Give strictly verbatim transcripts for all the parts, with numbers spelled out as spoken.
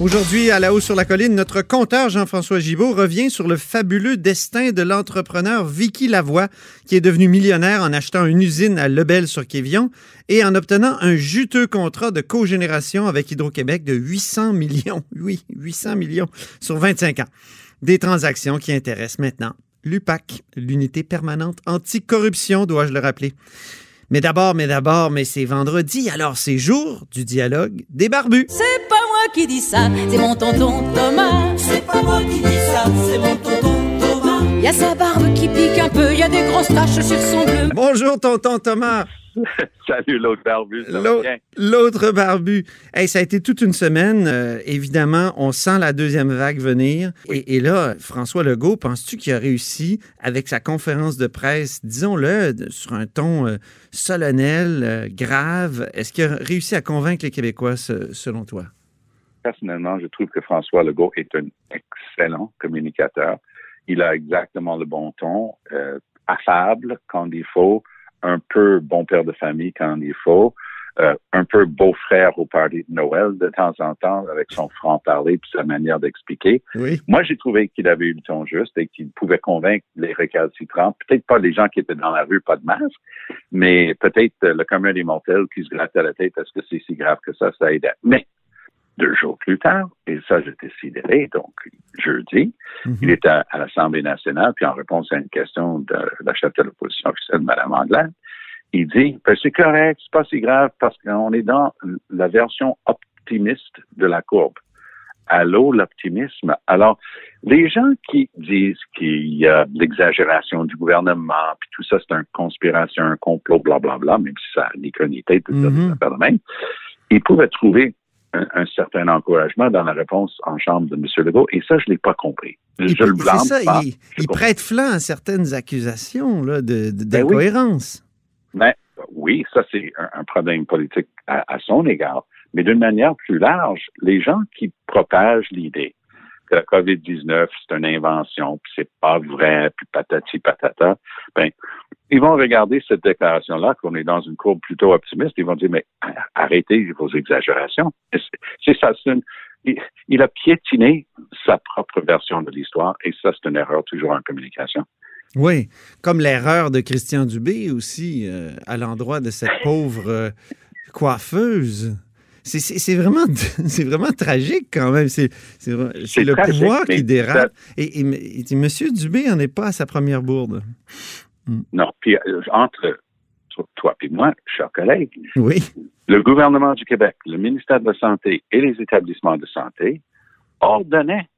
Aujourd'hui, à La Haut sur la colline, notre compteur Jean-François Gibault revient sur le fabuleux destin de l'entrepreneur Vicky Lavoie, qui est devenu millionnaire en achetant une usine à Lebel-sur-Quévillon et en obtenant un juteux contrat de cogénération avec Hydro-Québec de huit cents millions, oui, huit cents millions sur vingt-cinq ans. Des transactions qui intéressent maintenant l'U P A C, l'unité permanente anticorruption, dois-je le rappeler. Mais d'abord, mais d'abord, mais c'est vendredi, alors c'est jour du dialogue des barbus. C'est pas moi qui dis ça, c'est mon tonton Thomas. C'est pas moi qui dis ça, c'est mon tonton Thomas. Il y a sa barbe qui pique un peu, il y a des grosses taches sur son bleu. Bonjour tonton Thomas. Salut l'autre barbu, ça va bien? L'autre barbu. Hey, ça a été toute une semaine. Euh, évidemment, on sent la deuxième vague venir. Et, et là, François Legault, penses-tu qu'il a réussi avec sa conférence de presse, disons-le, sur un ton euh, solennel, euh, grave? Est-ce qu'il a réussi à convaincre les Québécois, ce, selon toi? Personnellement, je trouve que François Legault est un excellent communicateur. Il a exactement le bon ton, euh, affable quand il faut, un peu bon père de famille quand il faut, euh, un peu beau-frère au party de Noël de temps en temps avec son franc-parler et sa manière d'expliquer. Oui. Moi, j'ai trouvé qu'il avait eu le ton juste et qu'il pouvait convaincre les récalcitrants, peut-être pas les gens qui étaient dans la rue, pas de masque, mais peut-être le commun des mortels qui se grattait la tête, est-ce que c'est si grave que ça, ça aidait. Mais deux jours plus tard, et ça j'étais sidéré, donc jeudi, mm-hmm. il était à, à l'Assemblée nationale, puis en réponse à une question de, de la chef de l'opposition officielle, Madame Anglade, il dit « C'est correct, c'est pas si grave, parce qu'on est dans la version optimiste de la courbe. » Allô, l'optimisme? Alors, les gens qui disent qu'il y a de l'exagération du gouvernement, puis tout ça, c'est une conspiration, un complot, blablabla, même si ça a l'iconité, tout ça, mm-hmm. ça même, ils pouvaient trouver Un, un certain encouragement dans la réponse en chambre de M. Legault, et ça, je ne l'ai pas compris. Je, il, je le blâme ça, pas. Il, il prête flanc à certaines accusations là, de, de, d'incohérence. Ben oui. Ben, oui, ça, c'est un, un problème politique à, à son égard, mais d'une manière plus large, les gens qui propagent l'idée que la covid dix-neuf, c'est une invention, puis c'est pas vrai, puis patati patata, ben ils vont regarder cette déclaration-là, qu'on est dans une courbe plutôt optimiste, ils vont dire, mais arrêtez vos exagérations. C'est ça, c'est une... Il a piétiné sa propre version de l'histoire, et ça, c'est une erreur toujours en communication. Oui, comme l'erreur de Christian Dubé aussi, euh, à l'endroit de cette pauvre euh, coiffeuse. C'est, c'est, c'est, vraiment, c'est vraiment tragique quand même. C'est, c'est, c'est, c'est le tragique, pouvoir qui dérape. Ça... Et, et, et M. Dubé n'en est pas à sa première bourde. Mm. Non, puis entre toi et moi, chers collègues, oui. le gouvernement du Québec, le ministère de la Santé et les établissements de santé ordonnaient,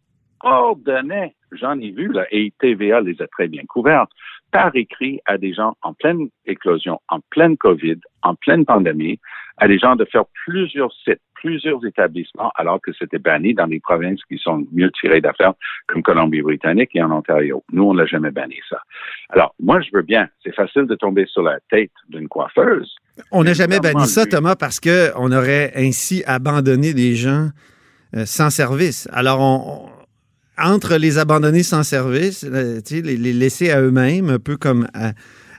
ordonnaient, j'en ai vu, là, et T V A les a très bien couverts, par écrit à des gens en pleine éclosion, en pleine COVID, en pleine pandémie, à des gens de faire plusieurs sites, plusieurs établissements, alors que c'était banni dans les provinces qui sont mieux tirées d'affaires, comme Colombie-Britannique et en Ontario. Nous, on n'a jamais banni ça. Alors, moi, je veux bien. C'est facile de tomber sur la tête d'une coiffeuse. On n'a jamais banni ça, Thomas, parce qu'on aurait ainsi abandonné des gens euh, sans service. Alors, on... on entre les abandonner sans service, euh, les, les laisser à eux-mêmes, un peu comme à,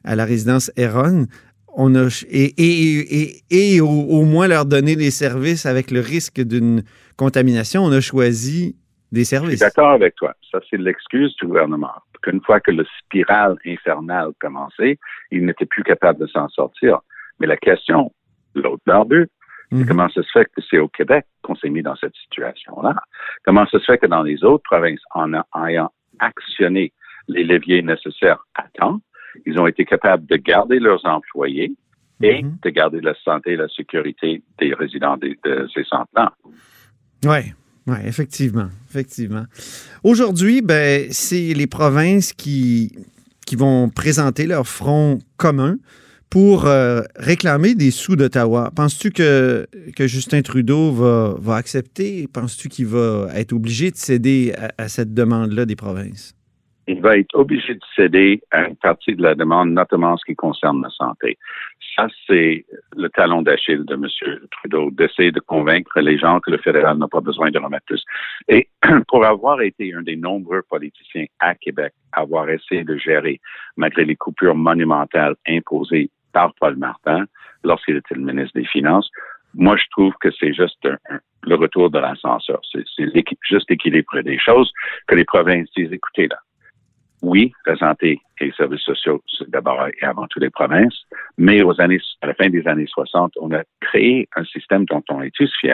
à la résidence Heron, on a, et, et, et, et, et au, au moins leur donner des services avec le risque d'une contamination, on a choisi des services. Je suis d'accord avec toi. Ça, c'est l'excuse du gouvernement. Qu'une fois que le spirale infernale commençait, ils n'étaient plus capables de s'en sortir. Mais la question, l'autre barbu, Mmh. comment ça se fait que c'est au Québec qu'on s'est mis dans cette situation-là? Comment ça se fait que dans les autres provinces, en, en ayant actionné les leviers nécessaires à temps, ils ont été capables de garder leurs employés et mmh. de garder la santé et la sécurité des résidents de, de ces centres-là? Oui. Oui, effectivement. Effectivement. Aujourd'hui, ben, c'est les provinces qui, qui vont présenter leur front commun pour euh, réclamer des sous d'Ottawa. Penses-tu que, que Justin Trudeau va, va accepter? Penses-tu qu'il va être obligé de céder à, à cette demande-là des provinces? il va être obligé de céder à une partie de la demande, notamment en ce qui concerne la santé. Ça, c'est le talon d'Achille de M. Trudeau, d'essayer de convaincre les gens que le fédéral n'a pas besoin de remettre plus. Et pour avoir été un des nombreux politiciens à Québec, avoir essayé de gérer, malgré les coupures monumentales imposées par Paul Martin, lorsqu'il était le ministre des Finances, moi, je trouve que c'est juste un, un, le retour de l'ascenseur. C'est, c'est juste équilibré des choses que les provinces disent, écoutez là, oui, la santé et les services sociaux, c'est d'abord et avant tout les provinces, mais aux années, à la fin des années soixante, on a créé un système dont on est tous fiers.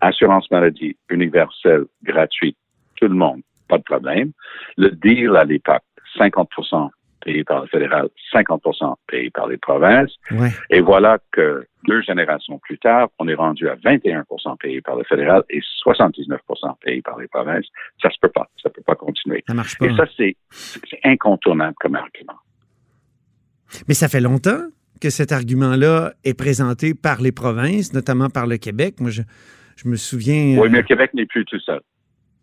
Assurance maladie universelle, gratuite, tout le monde, pas de problème. Le deal à l'époque, cinquante pour cent payé par le fédéral, cinquante pour cent payé par les provinces. Ouais. Et voilà que deux générations plus tard, on est rendu à vingt et un pour cent payé par le fédéral et soixante-dix-neuf pour cent payé par les provinces. Ça se peut pas. Ça peut pas continuer. Ça marche pas. Et ça, c'est, c'est incontournable comme argument. Mais ça fait longtemps que cet argument-là est présenté par les provinces, notamment par le Québec. Moi, je, je me souviens... Euh... Oui, mais le Québec n'est plus tout seul.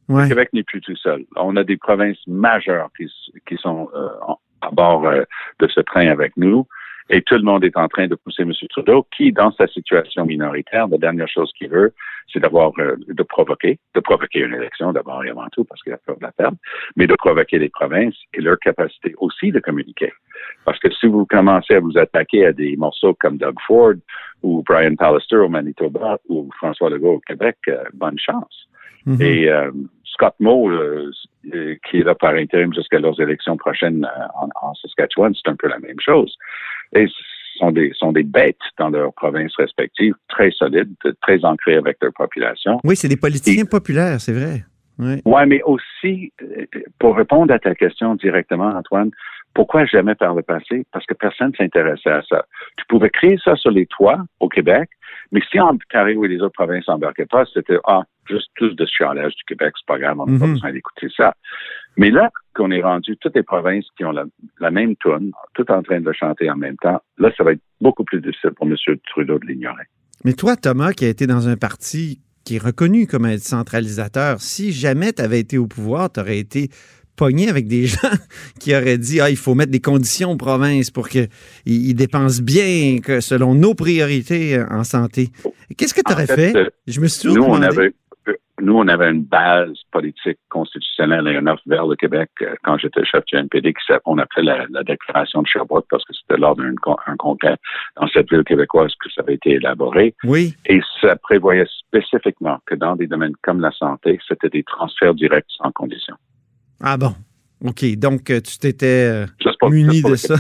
Ouais. Le Québec n'est plus tout seul. On a des provinces majeures qui, qui sont... Euh, en, à bord euh, de ce train avec nous. Et tout le monde est en train de pousser M. Trudeau, qui, dans sa situation minoritaire, la dernière chose qu'il veut, c'est d'avoir, euh, de provoquer, de provoquer une élection d'abord et avant tout, parce qu'il a peur de la perdre, mais de provoquer les provinces et leur capacité aussi de communiquer. Parce que si vous commencez à vous attaquer à des morceaux comme Doug Ford ou Brian Pallister au Manitoba ou François Legault au Québec, euh, bonne chance. Mm-hmm. Et euh, Scott Moe, euh, qui est là par intérim jusqu'à leurs élections prochaines en, en Saskatchewan, c'est un peu la même chose. Et ce sont des, sont des bêtes dans leurs provinces respectives, très solides, très ancrées avec leur population. Oui, c'est des politiciens Et, populaires, c'est vrai. Oui, ouais, mais aussi, pour répondre à ta question directement, Antoine, pourquoi jamais par le passé? Parce que personne ne s'intéressait à ça. Tu pouvais créer ça sur les toits au Québec, mais si Ontario et les autres provinces n'embarquaient pas, c'était « Ah, juste tous de ce chialage du Québec, c'est pas grave, on n'a mm-hmm. pas besoin d'écouter ça. » Mais là qu'on est rendu, toutes les provinces qui ont la, la même toune, toutes en train de le chanter en même temps, là, ça va être beaucoup plus difficile pour M. Trudeau de l'ignorer. Mais toi, Thomas, qui a été dans un parti qui est reconnu comme un centralisateur, si jamais tu avais été au pouvoir, tu aurais été pogné avec des gens qui auraient dit « Ah, il faut mettre des conditions aux provinces pour qu'ils dépensent bien que selon nos priorités en santé. » Qu'est-ce que tu aurais en fait? fait? Je me suis nous, on avait, nous, on avait une base politique constitutionnelle et un offre vers le Québec quand j'étais chef du N P D qu'on appelait la, la déclaration de Sherbrooke parce que c'était lors d'un un congrès dans cette ville québécoise que ça avait été élaboré. Oui. Et ça prévoyait spécifiquement que dans des domaines comme la santé, c'était des transferts directs sans condition. Ah bon, OK. Donc, tu t'étais pas, muni de ça.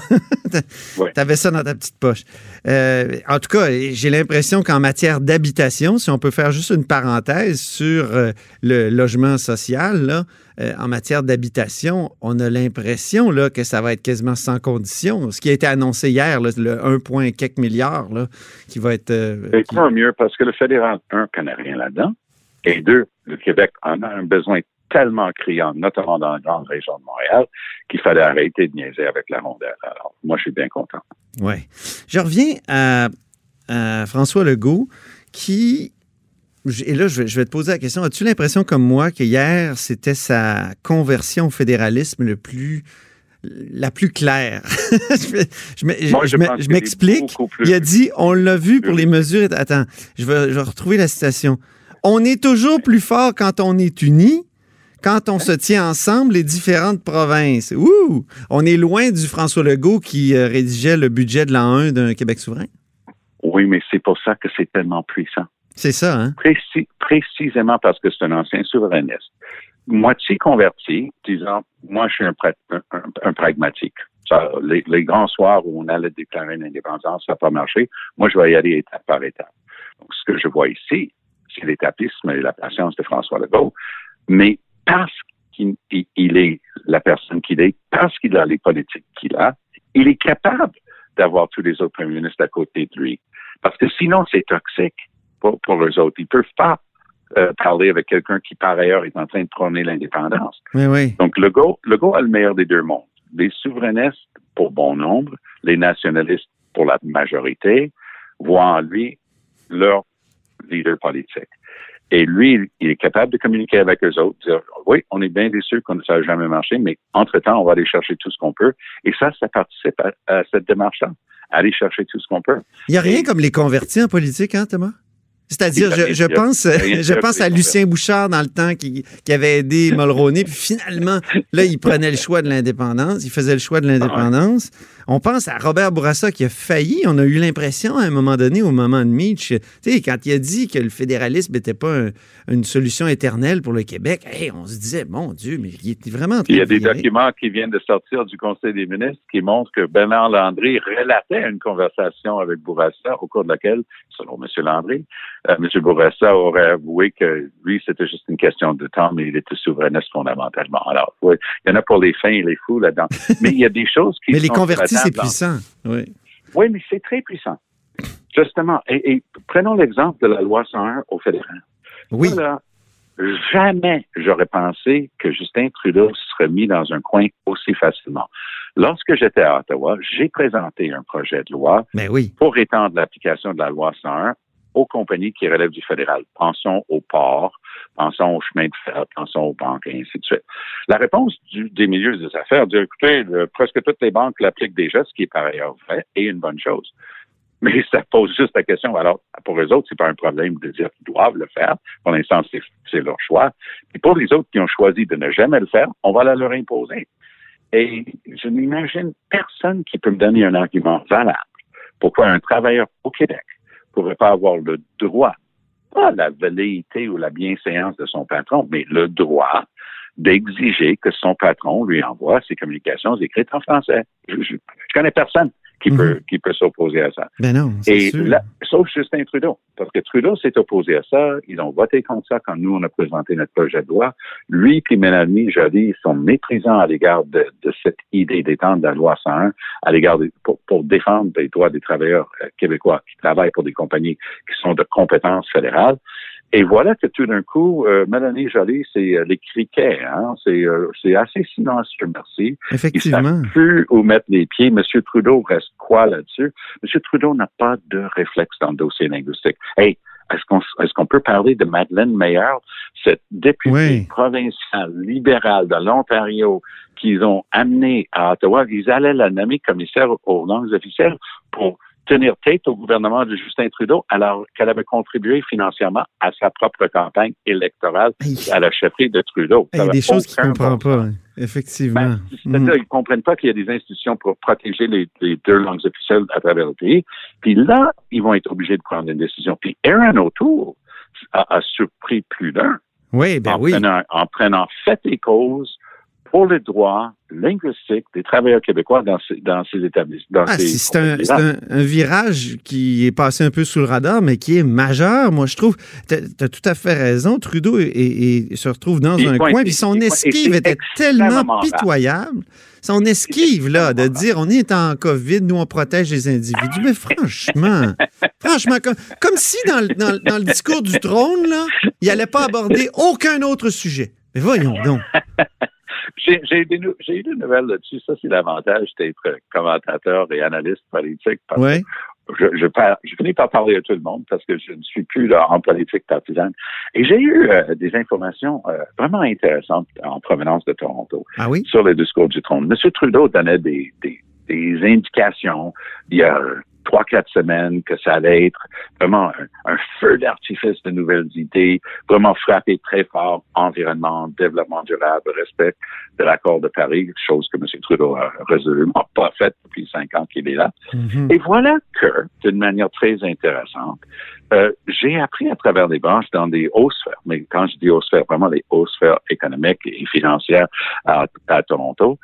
Oui. Tu avais ça dans ta petite poche. Euh, en tout cas, j'ai l'impression qu'en matière d'habitation, si on peut faire juste une parenthèse sur euh, le logement social, là, euh, en matière d'habitation, on a l'impression là, que ça va être quasiment sans condition. Ce qui a été annoncé hier, là, le un virgule cinq milliard là, qui va être... Euh, C'est qui... pas mieux parce que le fédéral, un, ne connaît rien là-dedans. Et deux, le Québec en a un besoin tellement criant, notamment dans la grande région de Montréal, qu'il fallait arrêter de niaiser avec la rondelle. Alors, moi, je suis bien content. Oui. Je reviens à, à François Legault qui... Et là, je vais, je vais te poser la question. As-tu l'impression, comme moi, que hier, c'était sa conversion au fédéralisme le plus... la plus claire. je je, Moi, je, je, je m'explique. Il a dit, on l'a vu pour les mesures... Attends, je vais, je vais retrouver la citation. « On est toujours plus fort quand on est unis. » Quand on se tient ensemble, les différentes provinces. Ouh! On est loin du François Legault qui euh, rédigeait le budget de l'an un d'un Québec souverain. Oui, mais c'est pour ça que c'est tellement puissant. C'est ça, hein? Précis, précisément parce que c'est un ancien souverainiste. Moitié converti, disant, moi, je suis un, pra- un, un, un pragmatique. Ça, les, les grands soirs où on allait déclarer l'indépendance, ça n'a pas marché. Moi, je vais y aller étape par étape. Donc, ce que je vois ici, c'est l'étapisme et la patience de François Legault. Mais parce qu'il il est la personne qu'il est, parce qu'il a les politiques qu'il a, il est capable d'avoir tous les autres premiers ministres à côté de lui. Parce que sinon, c'est toxique pour, pour eux autres. Ils ne peuvent pas euh, parler avec quelqu'un qui, par ailleurs, est en train de prôner l'indépendance. Oui, oui. Donc, Legault, Legault a le meilleur des deux mondes. Les souverainistes, pour bon nombre, les nationalistes, pour la majorité, voient en lui leur leader politique. Et lui, il est capable de communiquer avec eux autres, dire oui, on est bien déçus qu'on ne sache jamais marcher, mais entre-temps, on va aller chercher tout ce qu'on peut. Et ça, ça participe à, à cette démarche-là, aller chercher tout ce qu'on peut. Il n'y a rien et, comme les convertis en politique, hein, Thomas? C'est-à-dire, je, je pense, je pense à Lucien Bouchard dans le temps qui, qui avait aidé Mulroney, puis finalement, là, il prenait le choix de l'indépendance, il faisait le choix de l'indépendance. On pense à Robert Bourassa qui a failli, on a eu l'impression à un moment donné, au moment de Meech, tu sais, quand il a dit que le fédéralisme n'était pas un, une solution éternelle pour le Québec, hey, on se disait, mon Dieu, mais il était vraiment... Il y a des documents qui viennent de sortir du Conseil des ministres qui montrent que Bernard Landry relatait une conversation avec Bourassa au cours de laquelle, selon M. Landry, Euh, M. Bourassa aurait avoué que, lui, c'était juste une question de temps, mais il était souverainiste fondamentalement. Alors, oui, il y en a pour les fins et les fous là-dedans. Mais il y a des choses qui... mais les convertis, c'est puissant. Oui. Oui, mais c'est très puissant. Justement. Et, et prenons l'exemple de la loi cent un au fédéral. Oui. Voilà, jamais j'aurais pensé que Justin Trudeau serait mis dans un coin aussi facilement. Lorsque j'étais à Ottawa, j'ai présenté un projet de loi mais oui. pour étendre l'application de la loi cent un aux compagnies qui relèvent du fédéral. Pensons aux ports, pensons aux chemins de fer, pensons aux banques, et ainsi de suite. La réponse du, des milieux des affaires dit, écoutez, le, presque toutes les banques l'appliquent déjà, ce qui est par ailleurs vrai et une bonne chose. Mais ça pose juste la question, alors, pour eux autres, c'est pas un problème de dire qu'ils doivent le faire. Pour l'instant, c'est, c'est leur choix. Et pour les autres qui ont choisi de ne jamais le faire, on va la leur imposer. Et je n'imagine personne qui peut me donner un argument valable. Pourquoi un travailleur au Québec pourrait pas avoir le droit, pas la velléité ou la bienséance de son patron, mais le droit d'exiger que son patron lui envoie ses communications écrites en français. Je, je, je connais personne qui mmh. peut qui peut s'opposer à ça. Ben non, c'est Et sûr. Là, sauf Justin Trudeau, parce que Trudeau s'est opposé à ça, ils ont voté contre ça quand nous, on a présenté notre projet de loi. Lui puis Mélanie Joly sont méprisants à l'égard de, de cette idée d'étendre la loi cent un à l'égard de, pour, pour défendre les droits des travailleurs euh, québécois qui travaillent pour des compagnies qui sont de compétences fédérales. Et voilà que tout d'un coup, euh, Mélanie Joly, c'est euh, les criquets, hein, c'est, euh, c'est assez silencieux, merci. Effectivement. Ils ne savent plus où mettre les pieds. Monsieur Trudeau reste quoi là-dessus? Monsieur Trudeau n'a pas de réflexe dans le dossier linguistique. Hey, est-ce qu'on, est-ce qu'on peut parler de Madeleine Mayer, cette députée oui. provinciale libérale de l'Ontario qu'ils ont amenée à Ottawa? Ils allaient la nommer commissaire aux langues officielles pour tenir tête au gouvernement de Justin Trudeau alors qu'elle avait contribué financièrement à sa propre campagne électorale à la chefferie de Trudeau. Il y a des choses qu'ils ne comprennent pas, effectivement. Ben, c'est-à-dire, mm. ils ne comprennent pas qu'il y a des institutions pour protéger les, les deux langues officielles à travers le pays. Puis là, ils vont être obligés de prendre une décision. Puis Erin O'Toole a, a surpris plus d'un oui, ben en, oui. prenant, en prenant fait et cause pour le droit linguistique des travailleurs québécois dans ces, dans ces établissements. Dans ah, ces, c'est un, c'est un, un virage qui est passé un peu sous le radar, mais qui est majeur, moi, je trouve. T'as, t'as tout à fait raison. Trudeau est, est, est, se retrouve dans et un coin, puis son esquive était tellement pitoyable. Son esquive, là, de dire on est en COVID, nous, on protège les individus. Mais franchement, franchement, comme, comme si dans le, dans, dans le discours du trône, là, il n'allait pas aborder aucun autre sujet. Mais voyons donc. J'ai, j'ai, des, j'ai eu des nouvelles là-dessus. Ça, c'est l'avantage d'être commentateur et analyste politique. Parce ouais. que je, je, par, je finis par parler à tout le monde parce que je ne suis plus là, en politique partisane. Et j'ai eu euh, des informations euh, vraiment intéressantes en provenance de Toronto ah oui? sur le discours du trône. M. Trudeau donnait des, des, des indications il y a trois, quatre semaines que ça allait être vraiment un, un feu d'artifice de nouvelles idées, vraiment frappé très fort, environnement, développement durable, respect de l'accord de Paris, chose que M. Trudeau a résolument pas faite depuis cinq ans qu'il est là. Mm-hmm. Et voilà que, d'une manière très intéressante, euh, j'ai appris à travers les branches dans des hautes sphères, mais quand je dis hautes sphères, vraiment les hautes sphères économiques et financières à, à Toronto,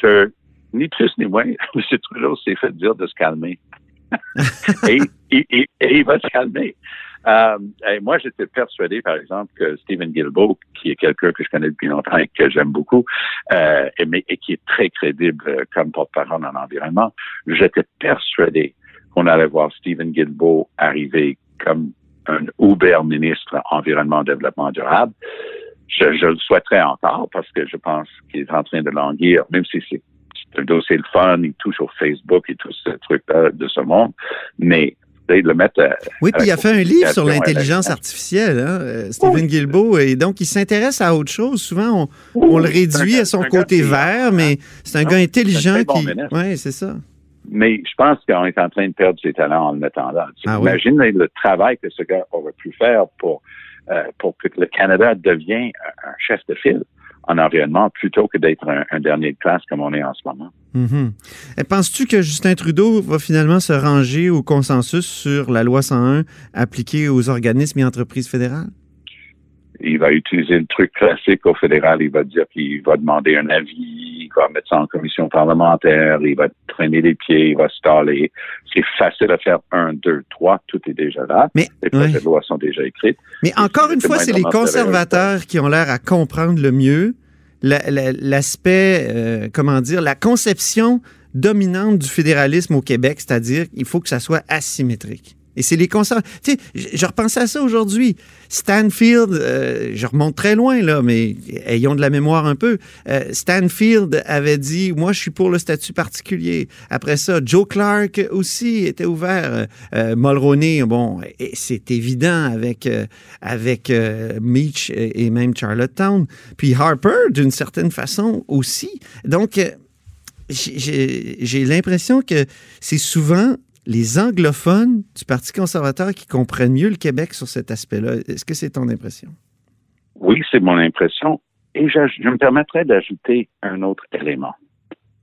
que ni plus ni moins, M. Trudeau s'est fait dire de se calmer. et, et, et, et il va se calmer. Euh, et moi, j'étais persuadé, par exemple, que Stephen Guilbeault, qui est quelqu'un que je connais depuis longtemps et que j'aime beaucoup, euh, et, mais, et qui est très crédible comme porte-parole en environnement, j'étais persuadé qu'on allait voir Stephen Guilbeault arriver comme un Uber ministre environnement développement durable. Je, je le souhaiterais encore parce que je pense qu'il est en train de languir, même si c'est Trudeau, c'est le fun, il touche au Facebook et tout ce truc-là de ce monde, mais de le mettre à, oui, à puis il a fait un livre sur l'intelligence artificielle, hein, euh, Stephen oui. Guilbeault, et donc il s'intéresse à autre chose. Souvent, on, oui, on le réduit un, à son côté vert, mais c'est un non, gars intelligent un bon qui... Oui, c'est ça. Mais je pense qu'on est en train de perdre ses talents en le mettant là. Tu ah, imagines oui. le travail que ce gars aurait pu faire pour, euh, pour que le Canada devienne un, un chef de file en environnement plutôt que d'être un, un dernier de classe comme on est en ce moment. Mm-hmm. Et penses-tu que Justin Trudeau va finalement se ranger au consensus sur la loi cent un appliquée aux organismes et entreprises fédérales? Il va utiliser le truc classique au fédéral. Il va dire qu'il va demander un avis, il va mettre ça en commission parlementaire, il va traîner les pieds, il va se staller. C'est facile à faire un, deux, trois. Tout est déjà là. Mais, les projets ouais. de loi sont déjà écrites. Mais Et encore une fois, c'est les conservateurs qui ont l'air à comprendre le mieux la, la, l'aspect, euh, comment dire, la conception dominante du fédéralisme au Québec, c'est-à-dire qu'il faut que ça soit asymétrique. Et c'est les conservateurs. Tu sais, je, je repensais à ça aujourd'hui. Stanfield, euh, je remonte très loin, là, mais ayons de la mémoire un peu. Euh, Stanfield avait dit, moi, je suis pour le statut particulier. Après ça, Joe Clark aussi était ouvert. Euh, Mulroney, bon, et c'est évident avec, euh, avec euh, Meech et, et même Charlottetown. Puis Harper, d'une certaine façon, aussi. Donc, euh, j'ai, j'ai l'impression que c'est souvent les anglophones du Parti conservateur qui comprennent mieux le Québec sur cet aspect-là. Est-ce que c'est ton impression? Oui, c'est mon impression. Et je, je me permettrais d'ajouter un autre élément.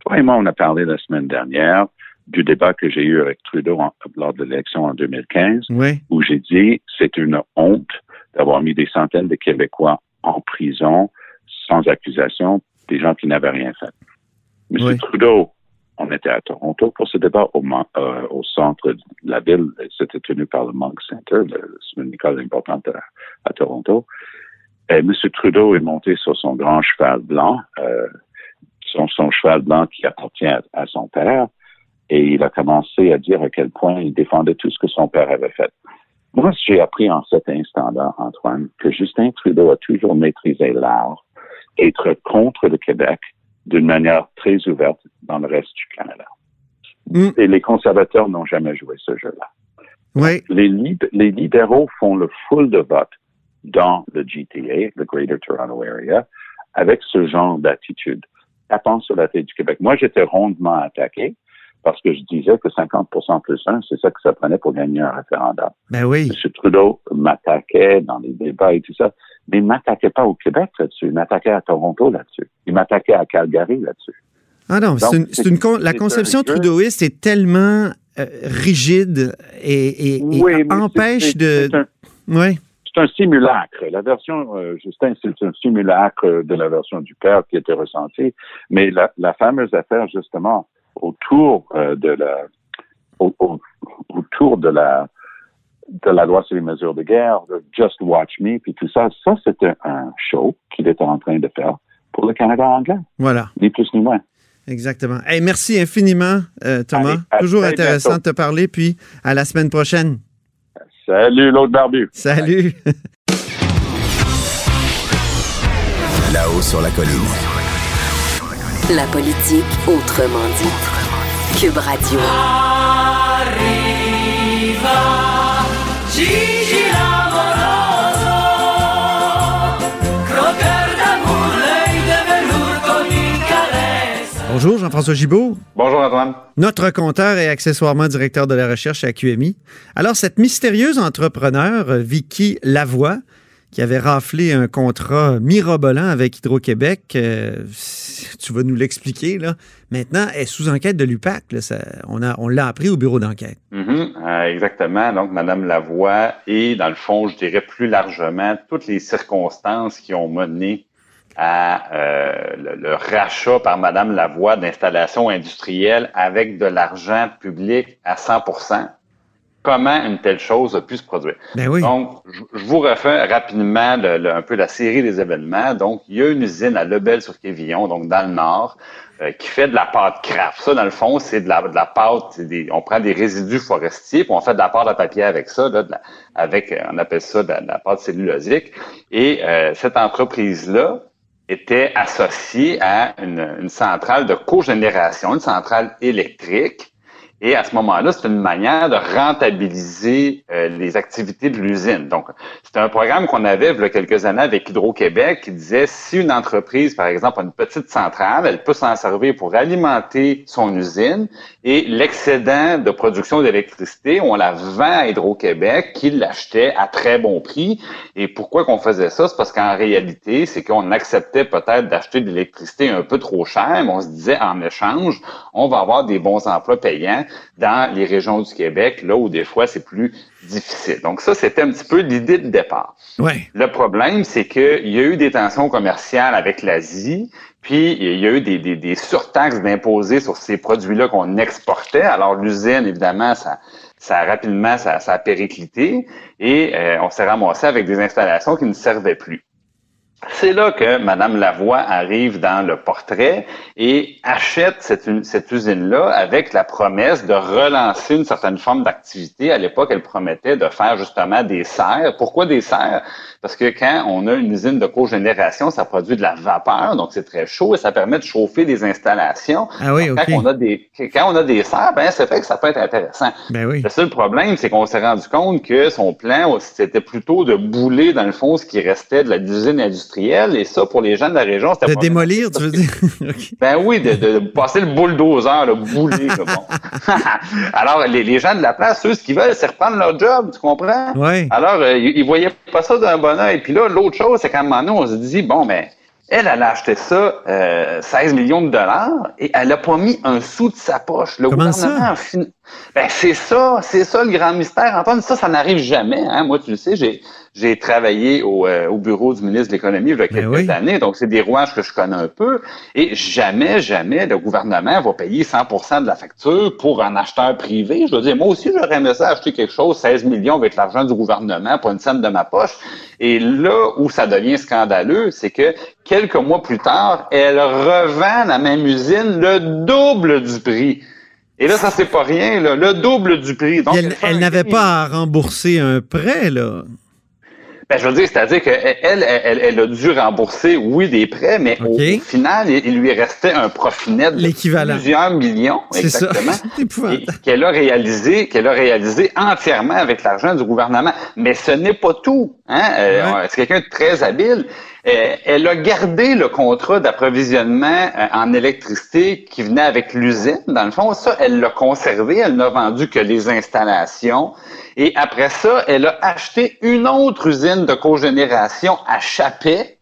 Toi et moi, on a parlé la semaine dernière du débat que j'ai eu avec Trudeau en, lors de l'élection en deux mille quinze, oui. où j'ai dit « c'est une honte d'avoir mis des centaines de Québécois en prison sans accusation, des gens qui n'avaient rien fait. » Monsieur oui. Trudeau, on était à Toronto pour ce débat au, euh, au centre de la ville. C'était tenu par le Monk Center, le, c'est une école importante à, à Toronto. Et M. Trudeau est monté sur son grand cheval blanc, euh, son, son cheval blanc qui appartient à, à son père, et il a commencé à dire à quel point il défendait tout ce que son père avait fait. Moi, j'ai appris en cet instant-là, Antoine, que Justin Trudeau a toujours maîtrisé l'art, être contre le Québec, d'une manière très ouverte dans le reste du Canada. Mm. Et les conservateurs n'ont jamais joué ce jeu-là. Oui. Les, lib- les libéraux font le full de vote dans le G T A, le Greater Toronto Area, avec ce genre d'attitude. Tapant sur la tête du Québec. Moi, j'étais rondement attaqué parce que je disais que cinquante pour cent plus un, c'est ça que ça prenait pour gagner un référendum. Ben oui. M. Trudeau m'attaquait dans les débats et tout ça. Mais il ne m'attaquait pas au Québec là-dessus. Il m'attaquait à Toronto là-dessus. Il m'attaquait à Calgary là-dessus. Ah non, Donc, c'est une, c'est une con, la c'est conception trudeauiste est tellement euh, rigide et, et, oui, et empêche c'est, c'est, de... C'est un, oui. c'est un simulacre. La version, euh, Justin, c'est un simulacre de la version du père qui était ressentie. Mais la, la fameuse affaire, justement, autour euh, de la... Au, au, autour de la... de la loi sur les mesures de guerre, de Just Watch Me, puis tout ça, ça, c'était un show qu'il était en train de faire pour le Canada anglais. Voilà. Ni plus ni moins. Exactement. Hey, merci infiniment, euh, Thomas. Allez, toujours intéressant bientôt. De te parler, puis à la semaine prochaine. Salut, l'autre barbu. Salut. Là-haut sur la colline. La politique autrement dite. Cube Radio. Arriva. Gigi l'amoroso, croqueur d'amour, l'œil de velours comme une caresse. Bonjour Jean-François Gibault. Bonjour Antoine. Notre compteur et accessoirement directeur de la recherche à Q M I. Alors cette mystérieuse entrepreneure, Vicky Lavoie, qui avait raflé un contrat mirobolant avec Hydro-Québec, euh, tu vas nous l'expliquer, là. Maintenant, elle est sous enquête de l'U P A C. Là, ça, on, a, on l'a appris au bureau d'enquête. Mm-hmm, euh, exactement. Donc, Mme Lavoie et, dans le fond, je dirais plus largement, toutes les circonstances qui ont mené à euh, le, le rachat par Mme Lavoie d'installations industrielles avec de l'argent public à cent pour cent. Comment une telle chose a pu se produire. Ben oui. Donc, je, je vous refais rapidement le, le, un peu la série des événements. Donc, il y a une usine à Lebel-sur-Quévillon, donc dans le nord, euh, qui fait de la pâte Kraft. Ça, dans le fond, c'est de la, de la pâte, des, on prend des résidus forestiers, puis on fait de la pâte à papier avec ça, là, de la, avec, on appelle ça de la, de la pâte cellulosique. Et euh, cette entreprise-là était associée à une, une centrale de cogénération, une centrale électrique, Et à ce moment-là, c'est une manière de rentabiliser euh, les activités de l'usine. Donc, c'est un programme qu'on avait il y a quelques années avec Hydro-Québec qui disait si une entreprise, par exemple, a une petite centrale, elle peut s'en servir pour alimenter son usine et l'excédent de production d'électricité, on la vend à Hydro-Québec qui l'achetait à très bon prix. Et pourquoi qu'on faisait ça? C'est parce qu'en réalité, c'est qu'on acceptait peut-être d'acheter de l'électricité un peu trop chère, mais on se disait en échange, on va avoir des bons emplois payants dans les régions du Québec, là où des fois c'est plus difficile. Donc ça, c'était un petit peu l'idée de départ. Oui. Le problème, c'est qu'il y a eu des tensions commerciales avec l'Asie, puis il y a eu des, des, des surtaxes imposées sur ces produits-là qu'on exportait. Alors l'usine, évidemment, ça... Ça rapidement, ça, ça a périclité et euh, on s'est ramassé avec des installations qui ne servaient plus. C'est là que Madame Lavoie arrive dans le portrait et achète cette, cette usine-là avec la promesse de relancer une certaine forme d'activité. À l'époque, elle promettait de faire justement des serres. Pourquoi des serres? Parce que quand on a une usine de cogénération, ça produit de la vapeur, donc c'est très chaud et ça permet de chauffer des installations. Ah oui, donc, okay. Quand on a des, quand on a des serres, ben, ça fait que ça peut être intéressant. Ben oui. Le seul problème, c'est qu'on s'est rendu compte que son plan, c'était plutôt de bouler dans le fond ce qui restait de la usine industrielle. Et ça, pour les gens de la région, c'était... De pas démolir, un... tu veux dire? Okay. Ben oui, de, de passer le bulldozer, le boulet. Bon. Alors, les, les gens de la place, eux, ce qu'ils veulent, c'est reprendre leur job, tu comprends? Oui. Alors, euh, ils voyaient pas ça d'un bon oeil. Puis là, l'autre chose, c'est qu'à un moment donné, on se dit, bon, ben, elle, elle a acheté ça euh, seize millions de dollars et elle n'a pas mis un sou de sa poche. Le Comment gouvernement, ça? Ben, c'est ça, c'est ça le grand mystère. Antoine, ça, ça n'arrive jamais. Hein? Moi, tu le sais, j'ai... J'ai travaillé au, euh, au bureau du ministre de l'Économie il y a quelques oui. années, donc c'est des rouages que je connais un peu. Et jamais, jamais, le gouvernement va payer cent pour cent de la facture pour un acheteur privé. Je veux dire, moi aussi, j'aurais aimé ça acheter quelque chose, seize millions avec l'argent du gouvernement, pas une cent de ma poche. Et là où ça devient scandaleux, c'est que quelques mois plus tard, elle revend la même usine le double du prix. Et là, ça, c'est pas rien, là, le double du prix. Donc, elle elle n'avait pas à rembourser un prêt, là. Ben, je veux dire, c'est-à-dire qu'elle, elle, elle, elle a dû rembourser, oui, des prêts, mais okay. au final, il, il lui restait un profit net de plusieurs millions, exactement, et, qu'elle a réalisé, qu'elle a réalisé entièrement avec l'argent du gouvernement. Mais ce n'est pas tout, hein. Euh, ouais. C'est quelqu'un de très habile. Euh, elle a gardé le contrat d'approvisionnement euh, en électricité qui venait avec l'usine. Dans le fond, ça, elle l'a conservé. Elle n'a vendu que les installations. Et après ça, elle a acheté une autre usine de cogénération à Chapais.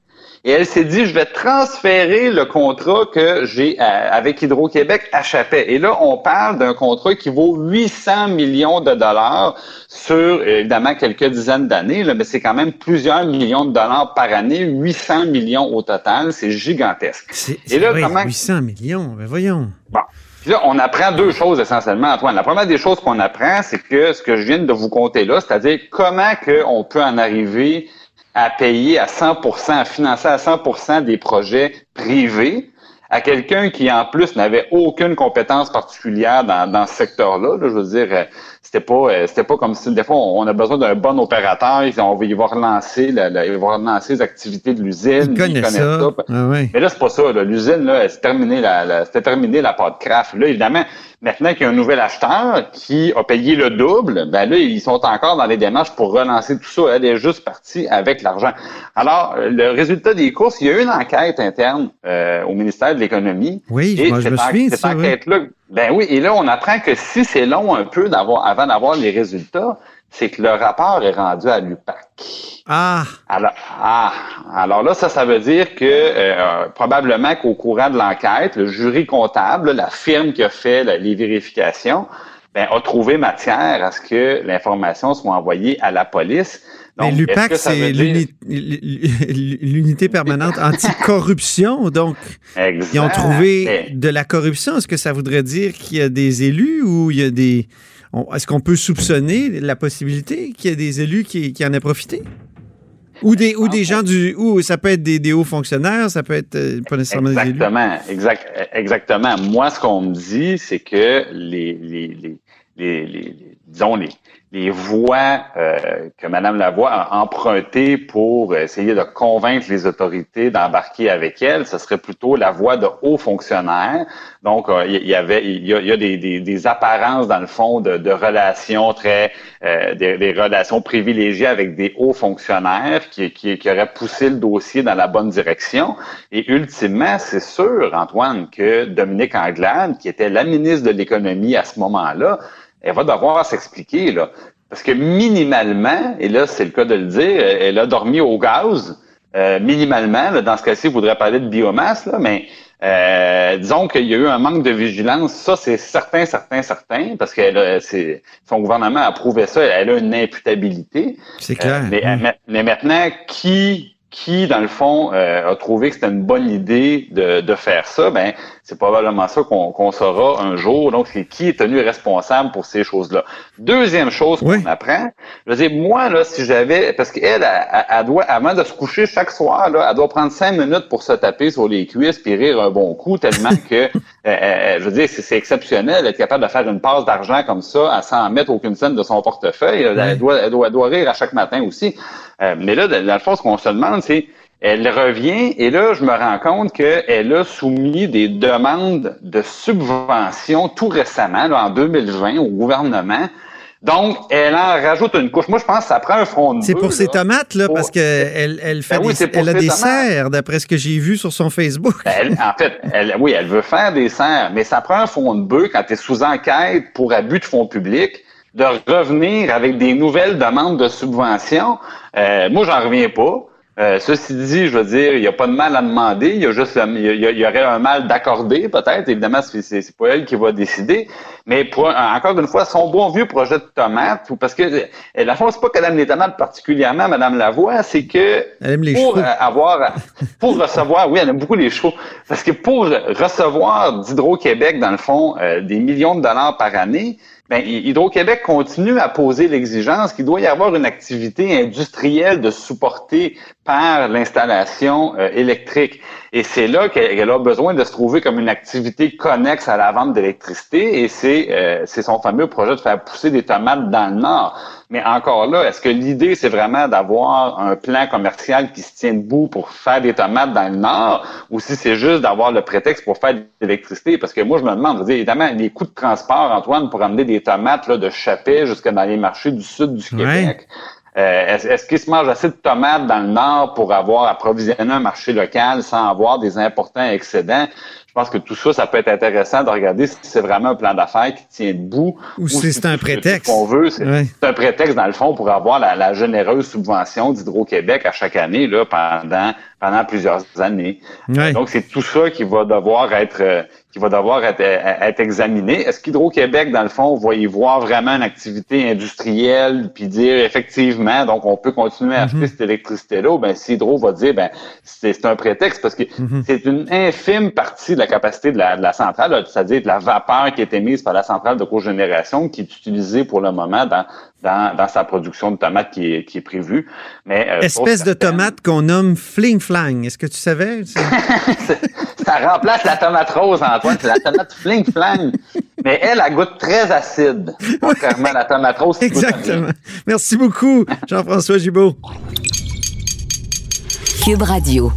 Et elle s'est dit, je vais transférer le contrat que j'ai à, avec Hydro-Québec à Chapais. Et là, on parle d'un contrat qui vaut huit cents millions de dollars sur, évidemment, quelques dizaines d'années, là, mais c'est quand même plusieurs millions de dollars par année, huit cents millions au total, c'est gigantesque. C'est, c'est Et là, vrai, comment... huit cents millions, ben voyons. Bon. Puis là, on apprend deux choses essentiellement, Antoine. La première des choses qu'on apprend, c'est que ce que je viens de vous conter là, c'est-à-dire comment qu'on peut en arriver... à payer à cent pour cent, à financer à cent pour cent des projets privés à quelqu'un qui, en plus, n'avait aucune compétence particulière dans, dans ce secteur-là. Là, je veux dire, c'était pas c'était pas comme si, des fois, on a besoin d'un bon opérateur, on va, il va relancer la, la, il va relancer les activités de l'usine. Il connaît, il connaît ça. ça. Ah oui. Mais là, c'est pas ça. Là. L'usine, là, elle s'est terminée la, la, c'était terminé la part de craft. Là, évidemment, maintenant qu'il y a un nouvel acheteur qui a payé le double, ben là, ils sont encore dans les démarches pour relancer tout ça. Elle est juste partie avec l'argent. Alors, le résultat des courses, il y a eu une enquête interne euh, au ministère de l'Économie. Oui, et moi, je me en, souviens. Cette enquête-là, oui. Ben oui, et là, on apprend que si c'est long un peu d'avoir avant d'avoir les résultats, c'est que le rapport est rendu à l'U P A C. Ah! Alors, ah, alors là, ça, ça veut dire que euh, probablement qu'au courant de l'enquête, le jury comptable, la firme qui a fait la, les vérifications, ben, a trouvé matière à ce que l'information soit envoyée à la police. Donc, mais l'U P A C, c'est dire... l'unité permanente anti-corruption. Donc, exact. Ils ont trouvé de la corruption. Est-ce que ça voudrait dire qu'il y a des élus ou il y a des... Est-ce qu'on peut soupçonner la possibilité qu'il y ait des élus qui, qui en aient profité? Ou des, ou des gens du... Ou ça peut être des, des hauts fonctionnaires, ça peut être euh, pas nécessairement des élus. Exactement, exact, exactement. Moi, ce qu'on me dit, c'est que les... les, les les, les disons, les, les voies euh, que Mme Lavoie a empruntées pour essayer de convaincre les autorités d'embarquer avec elle, ce serait plutôt la voie de hauts fonctionnaires. Donc, il euh, y, y avait, il y a, y a des, des, des apparences, dans le fond, de, de relations très, euh, des, des relations privilégiées avec des hauts fonctionnaires qui, qui, qui auraient poussé le dossier dans la bonne direction. Et ultimement, c'est sûr, Antoine, que Dominique Anglade, qui était la ministre de l'Économie à ce moment-là, elle va devoir s'expliquer, là. Parce que minimalement, et là, c'est le cas de le dire, elle a dormi au gaz, euh, minimalement, là, dans ce cas-ci, il faudrait parler de biomasse, là, mais euh, disons qu'il y a eu un manque de vigilance, ça, c'est certain, certain, certain, parce que elle a, c'est, son gouvernement a prouvé ça, elle a une imputabilité. C'est clair. Euh, mais, mmh. mais maintenant, qui... qui, dans le fond, euh, a trouvé que c'était une bonne idée de, de faire ça, ben c'est probablement ça qu'on, qu'on saura un jour. Donc, c'est qui est tenu responsable pour ces choses-là. Deuxième chose qu'on oui. apprend, je veux dire, moi, là, si j'avais... Parce qu'elle, elle, elle doit, avant de se coucher chaque soir, là, elle doit prendre cinq minutes pour se taper sur les cuisses puis rire un bon coup, tellement que, euh, je veux dire, c'est, c'est exceptionnel d'être capable de faire une passe d'argent comme ça sans mettre aucune scène de son portefeuille. Oui. Elle, doit, elle, doit, elle doit rire à chaque matin aussi. Euh, mais là, dans le fond, ce qu'on se demande, c'est, elle revient et là, je me rends compte qu'elle a soumis des demandes de subvention tout récemment, là, en deux mille vingt, au gouvernement. Donc, elle en rajoute une couche. Moi, je pense que ça prend un front de bœuf. C'est pour ses tomates, là, parce qu'elle elle fait des, elle a des serres, d'après ce que j'ai vu sur son Facebook. Elle, en fait, elle, oui, elle veut faire des serres, mais ça prend un front de bœuf quand tu es sous enquête pour abus de fonds publics, de revenir avec des nouvelles demandes de subvention. Euh, moi, j'en reviens pas. Euh, ceci dit, je veux dire, il n'y a pas de mal à demander, il y a juste, il y, a, il y aurait un mal d'accorder, peut-être, évidemment, c'est, c'est, c'est pas elle qui va décider, mais pour, encore une fois, son bon vieux projet de tomates, parce que, la chose, c'est pas qu'elle aime les tomates particulièrement, Mme Lavoie, c'est que, elle aime les pour chevaux. avoir, pour recevoir, oui, elle aime beaucoup les chevaux, parce que pour recevoir d'Hydro-Québec, dans le fond, euh, des millions de dollars par année, ben, Hydro-Québec continue à poser l'exigence qu'il doit y avoir une activité industrielle de supporter par l'installation euh, électrique. Et c'est là qu'elle a besoin de se trouver comme une activité connexe à la vente d'électricité, et c'est, euh, c'est son fameux projet de faire pousser des tomates dans le Nord. Mais encore là, est-ce que l'idée, c'est vraiment d'avoir un plan commercial qui se tient debout pour faire des tomates dans le Nord, ou si c'est juste d'avoir le prétexte pour faire de l'électricité? Parce que moi, je me demande, je veux dire, évidemment, les coûts de transport, Antoine, pour amener des tomates là, de Chapais jusque dans les marchés du sud du Québec, ouais. Euh, est-ce, est-ce qu'ils se mangent assez de tomates dans le Nord pour avoir approvisionné un marché local sans avoir des importants excédents? Je pense que tout ça, ça peut être intéressant de regarder si c'est vraiment un plan d'affaires qui tient debout. Ou, ou si c'est un prétexte. Ce qu'on veut, c'est, ouais. c'est un prétexte, dans le fond, pour avoir la, la généreuse subvention d'Hydro-Québec à chaque année là, pendant, pendant plusieurs années. Ouais. Donc, c'est tout ça qui va devoir être... Euh, qui va devoir être, être examiné. Est-ce qu'Hydro-Québec, dans le fond, va y voir vraiment une activité industrielle puis dire, effectivement, donc on peut continuer à acheter mm-hmm. cette électricité-là, ben si Hydro va dire, ben c'est, c'est un prétexte parce que mm-hmm. c'est une infime partie de la capacité de la, de la centrale, là, c'est-à-dire de la vapeur qui est émise par la centrale de cogénération qui est utilisée pour le moment dans dans, dans sa production de tomates qui est, qui est prévue. Mais, euh, espèce de tomate qu'on nomme fling-flang. Est-ce que tu savais? Ça, ça remplace la tomate rose, Antoine. C'est la tomate fling-flang. Mais elle, elle goûte très acide. Contrairement à la tomate rose. Exactement. Merci beaucoup, Jean-François Gibault. Cube Radio.